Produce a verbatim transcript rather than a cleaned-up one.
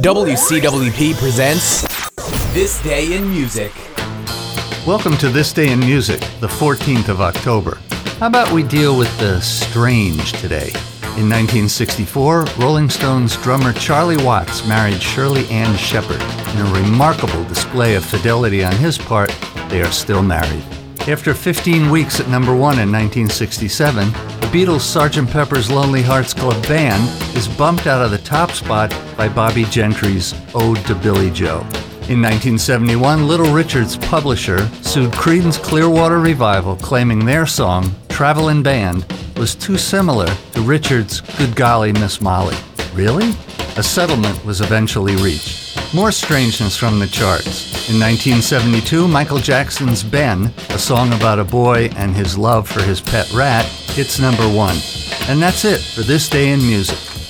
W C W P presents This Day in Music. Welcome to This Day in Music, the fourteenth of October. How about we deal with the strange today? In nineteen sixty-four, Rolling Stones drummer Charlie Watts married Shirley Ann Shepherd. In a remarkable display of fidelity on his part, they are still married. After fifteen weeks at number one in nineteen sixty-seven, the Beatles' Sergeant Pepper's Lonely Hearts Club Band is bumped out of the top spot by Bobby Gentry's Ode to Billy Joe. In nineteen seventy-one, Little Richard's publisher sued Creedence Clearwater Revival, claiming their song, Travelin' Band, was too similar to Richard's Good Golly Miss Molly. Really? A settlement was eventually reached. More strangeness from the charts. In nineteen seventy-two, Michael Jackson's Ben, a song about a boy and his love for his pet rat, hits number one. And that's it for This Day in Music.